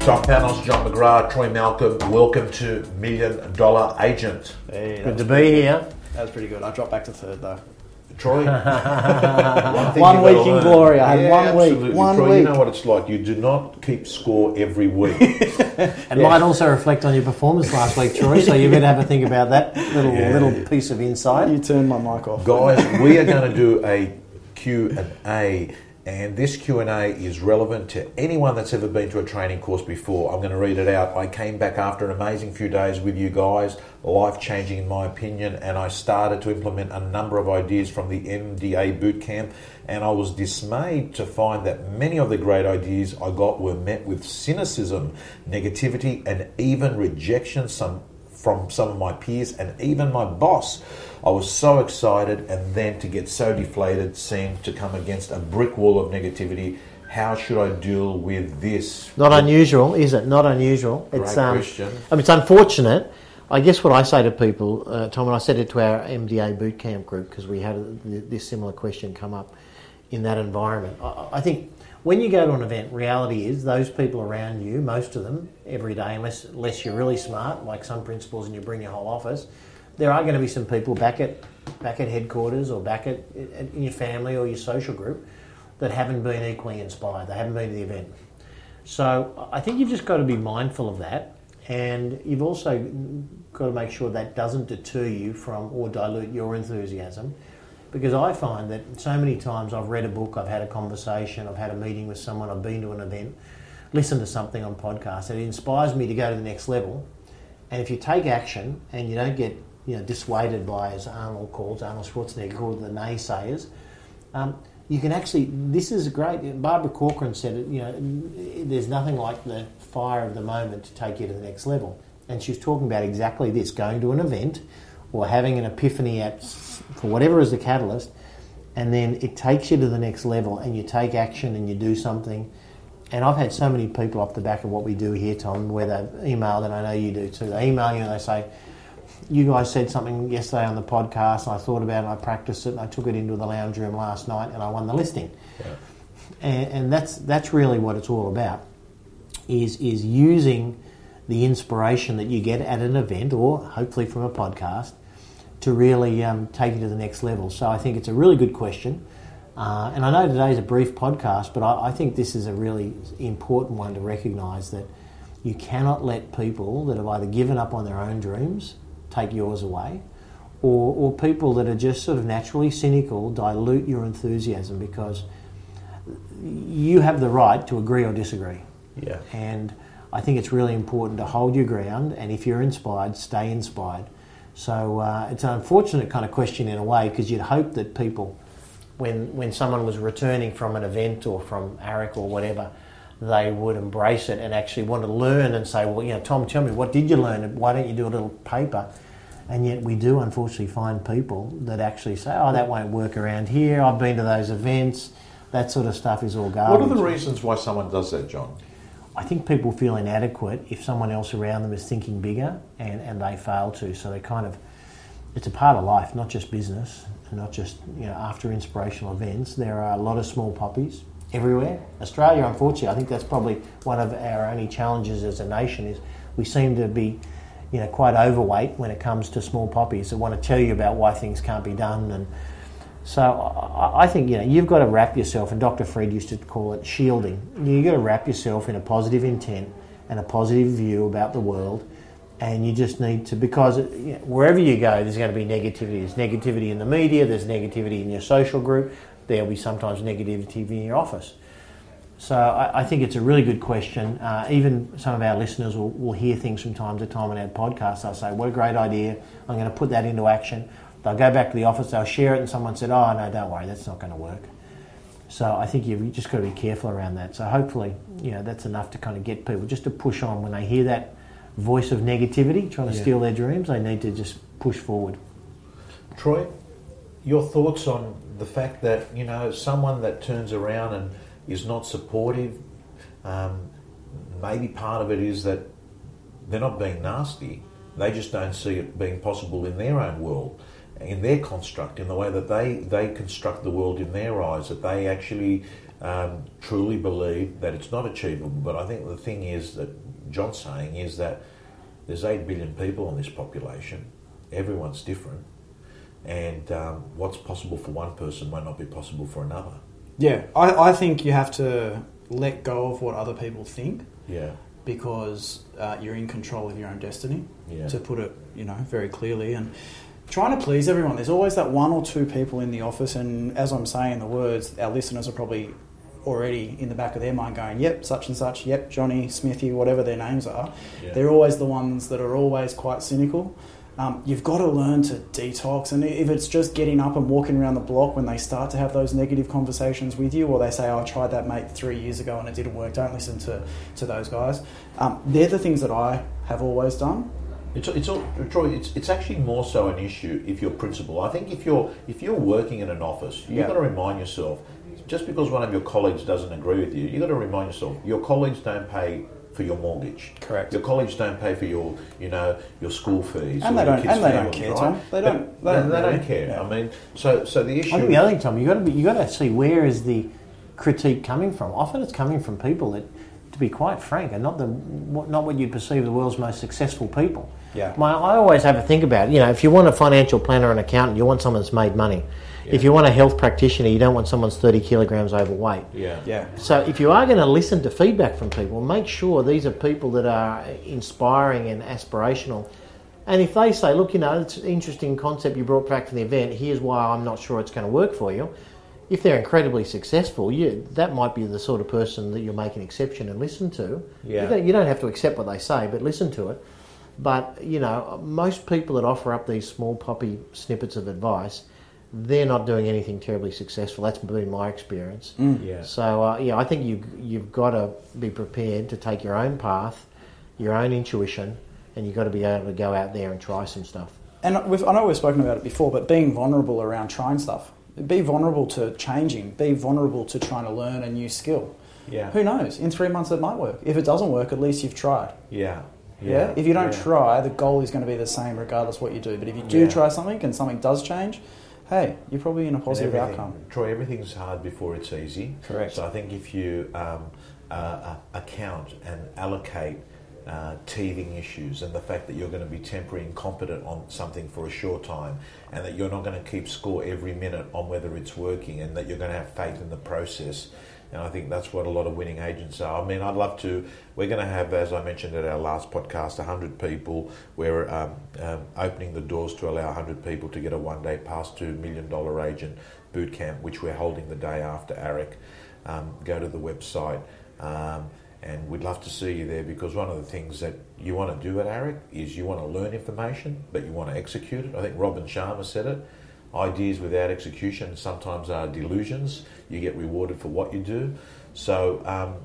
Top panels, John McGrath, Troy Malcolm, welcome to Million Dollar Agent. Hey, good to be here. That was pretty good. I dropped back to third though. Troy, one week in glory. I had one week. Troy, you know what it's like. You do not keep score every week. And might also reflect on your performance last week, Troy, so you better have a think about that little piece of insight. You turned my mic off. Guys, we are going to do a Q&A, and this Q&A is relevant to anyone that's ever been to a training course before. I'm going to read it out. I came back after an amazing few days with you guys, life-changing in my opinion, and I started to implement a number of ideas from the MDA bootcamp, and I was dismayed to find that many of the great ideas I got were met with cynicism, negativity, and even rejection from some of my peers and even my boss. I was so excited, and then to get so deflated seemed to come against a brick wall of negativity. How should I deal with this? Not unusual, is it? Not unusual. It's great question. I mean, it's unfortunate. I guess what I say to people, Tom, and I said it to our MDA bootcamp group because we had this similar question come up in that environment. I think when you go to an event, reality is those people around you, most of them, every day, unless you're really smart, like some principals, and you bring your whole office, there are going to be some people back at headquarters or back at in your family or your social group that haven't been equally inspired. They haven't been to the event. So I think you've just got to be mindful of that, and you've also got to make sure that doesn't deter you from or dilute your enthusiasm. Because I find that so many times I've read a book, I've had a conversation, I've had a meeting with someone, I've been to an event, listened to something on podcast, and it inspires me to go to the next level. And if you take action and you don't get dissuaded by, as Arnold Schwarzenegger called, the naysayers, you can actually, this is great. Barbara Corcoran said it, there's nothing like the fire of the moment to take you to the next level. And she's talking about exactly this, going to an event or having an epiphany for whatever is the catalyst, and then it takes you to the next level and you take action and you do something. And I've had so many people off the back of what we do here, Tom, where they've emailed, and I know you do too, they email you and they say, you guys said something yesterday on the podcast and I thought about it and I practiced it and I took it into the lounge room last night and I won the listing. Yeah. And that's really what it's all about, is using the inspiration that you get at an event or hopefully from a podcast to really take you to the next level. So I think it's a really good question. And I know today's a brief podcast, but I think this is a really important one to recognise, that you cannot let people that have either given up on their own dreams take yours away, or people that are just sort of naturally cynical dilute your enthusiasm, because you have the right to agree or disagree. Yeah. And I think it's really important to hold your ground, and if you're inspired, stay inspired. So it's an unfortunate kind of question in a way, because you'd hope that people, when someone was returning from an event or from AREC or whatever, they would embrace it and actually want to learn and say, well, Tom, tell me, what did you learn? Why don't you do a little paper? And yet we do unfortunately find people that actually say, oh, that won't work around here. I've been to those events. That sort of stuff is all garbage. What are the reasons why someone does that, John? I think people feel inadequate if someone else around them is thinking bigger and they fail to. So they kind of, it's a part of life, not just business, and not just, after inspirational events. There are a lot of small poppies everywhere. Australia, unfortunately, I think that's probably one of our only challenges as a nation, is we seem to be, quite overweight when it comes to small poppies that want to tell you about why things can't be done. And so I think, you've got to wrap yourself, and Dr. Fred used to call it shielding. You've got to wrap yourself in a positive intent and a positive view about the world, and you just need to, because wherever you go, there's going to be negativity. There's negativity in the media, there's negativity in your social group, there'll be sometimes negativity in your office. So I think it's a really good question. Even some of our listeners will hear things from time to time in our podcast. They'll say, what a great idea, I'm going to put that into action. They'll go back to the office, they'll share it, and someone said, oh, no, don't worry, that's not going to work. So I think you've just got to be careful around that. So hopefully, that's enough to kind of get people just to push on. When they hear that voice of negativity trying to steal their dreams, they need to just push forward. Troy, your thoughts on the fact that, someone that turns around and is not supportive, maybe part of it is that they're not being nasty. They just don't see it being possible in their own world. in their construct, in the way that they construct the world in their eyes, that they actually truly believe that it's not achievable. But I think the thing is that John's saying is that there's 8 billion people on this population. Everyone's different. And what's possible for one person might not be possible for another. Yeah, I think you have to let go of what other people think. Yeah. Because you're in control of your own destiny, yeah, to put it, you know, very clearly. And trying to please everyone. There's always that one or two people in the office, and as I'm saying the words, our listeners are probably already in the back of their mind going, yep, such and such, yep, Johnny, Smithy, whatever their names are. Yeah. They're always the ones that are always quite cynical. You've got to learn to detox, and if it's just getting up and walking around the block when they start to have those negative conversations with you, or they say, oh, I tried that, mate, 3 years ago and it didn't work, don't listen to those guys. They're the things that I have always done. It's actually more so an issue if you're principled. I think if you're working in an office, you've got to remind yourself, just because one of your colleagues doesn't agree with you, you've got to remind yourself, your colleagues don't pay for your mortgage. Correct. Your colleagues don't pay for your, you know, your school fees. And they don't care, Tom. They don't care. Yeah. I mean, so the issue. I think the other thing, Tom, you got to see where is the critique coming from. Often it's coming from people that, to be quite frank, and not what you perceive the world's most successful people. Yeah. I always have a think about it. You know, if you want a financial planner or an accountant, you want someone that's made money. Yeah. If you want a health practitioner, you don't want someone's 30 kilograms overweight. Yeah. Yeah. So if you are going to listen to feedback from people, make sure these are people that are inspiring and aspirational. And if they say, look, you know, it's an interesting concept you brought back from the event, here's why I'm not sure it's going to work for you. If they're incredibly successful, that might be the sort of person that you'll make an exception and listen to. Yeah. You don't have to accept what they say, but listen to it. But, you know, most people that offer up these small poppy snippets of advice, they're not doing anything terribly successful. That's been my experience. Mm. Yeah. So, I think you've got to be prepared to take your own path, your own intuition, and you've got to be able to go out there and try some stuff. And I know we've spoken about it before, but being vulnerable around trying stuff. Be vulnerable to changing. Be vulnerable to trying to learn a new skill. Yeah. Who knows? In 3 months it might work. If it doesn't work, at least you've tried. Yeah. Yeah. If you don't try, the goal is going to be the same regardless what you do. But if you do try something and something does change, hey, you're probably in a positive outcome. Troy, everything's hard before it's easy. Correct. So I think if you account and allocate teething issues and the fact that you're going to be temporary incompetent on something for a short time and that you're not going to keep score every minute on whether it's working and that you're going to have faith in the process, and I think that's what a lot of winning agents are. I mean, I'd love to, we're going to have, as I mentioned at our last podcast, 100 people. We're opening the doors to allow 100 people to get a one-day pass to Million Dollar Agent boot camp, which we're holding the day after AREC. Go to the website. And we'd love to see you there, because one of the things that you want to do at AREC is you want to learn information, but you want to execute it. I think Robin Sharma said it. Ideas without execution sometimes are delusions. You get rewarded for what you do. So,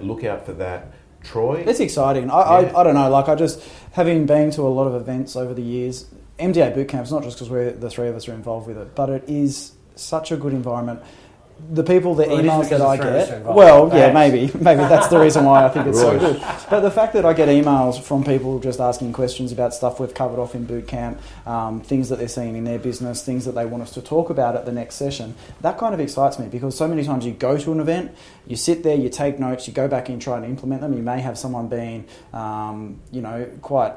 look out for that. Troy? It's exciting. I don't know. Like, I just, having been to a lot of events over the years, MDA bootcamp's not just because the three of us are involved with it, but it is such a good environment. The people, the emails that I get... Well, yeah, maybe that's the reason why I think it's so good. But the fact that I get emails from people just asking questions about stuff we've covered off in boot camp, things that they're seeing in their business, things that they want us to talk about at the next session, that kind of excites me, because so many times you go to an event, you sit there, you take notes, you go back and try and implement them. You may have someone being, quite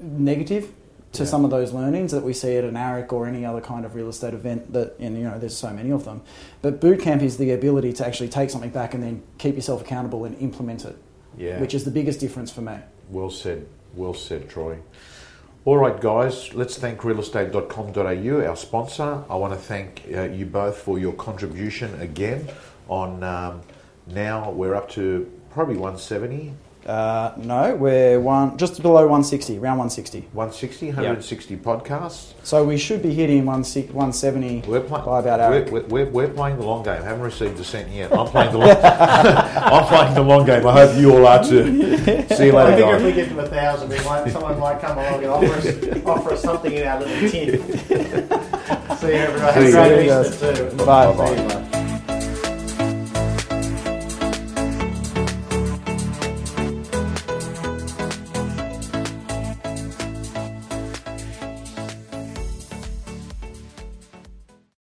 negative to some of those learnings that we see at an AREC or any other kind of real estate event there's so many of them. But bootcamp is the ability to actually take something back and then keep yourself accountable and implement it, which is the biggest difference for me. Well said, Troy. All right, guys, let's thank realestate.com.au, our sponsor. I want to thank you both for your contribution again on now we're up to probably 170. No, we're just below 160, around 160. 160 podcasts. So we should be hitting 170 by about AREC. We're playing the long game. I haven't received a cent yet. I'm playing the long game. I'm playing the long game. I hope you all are too. See you later, I figure if we get to 1,000, someone might come along and offer us something in our little tin. See you, everybody. Have a great Easter too. Bye.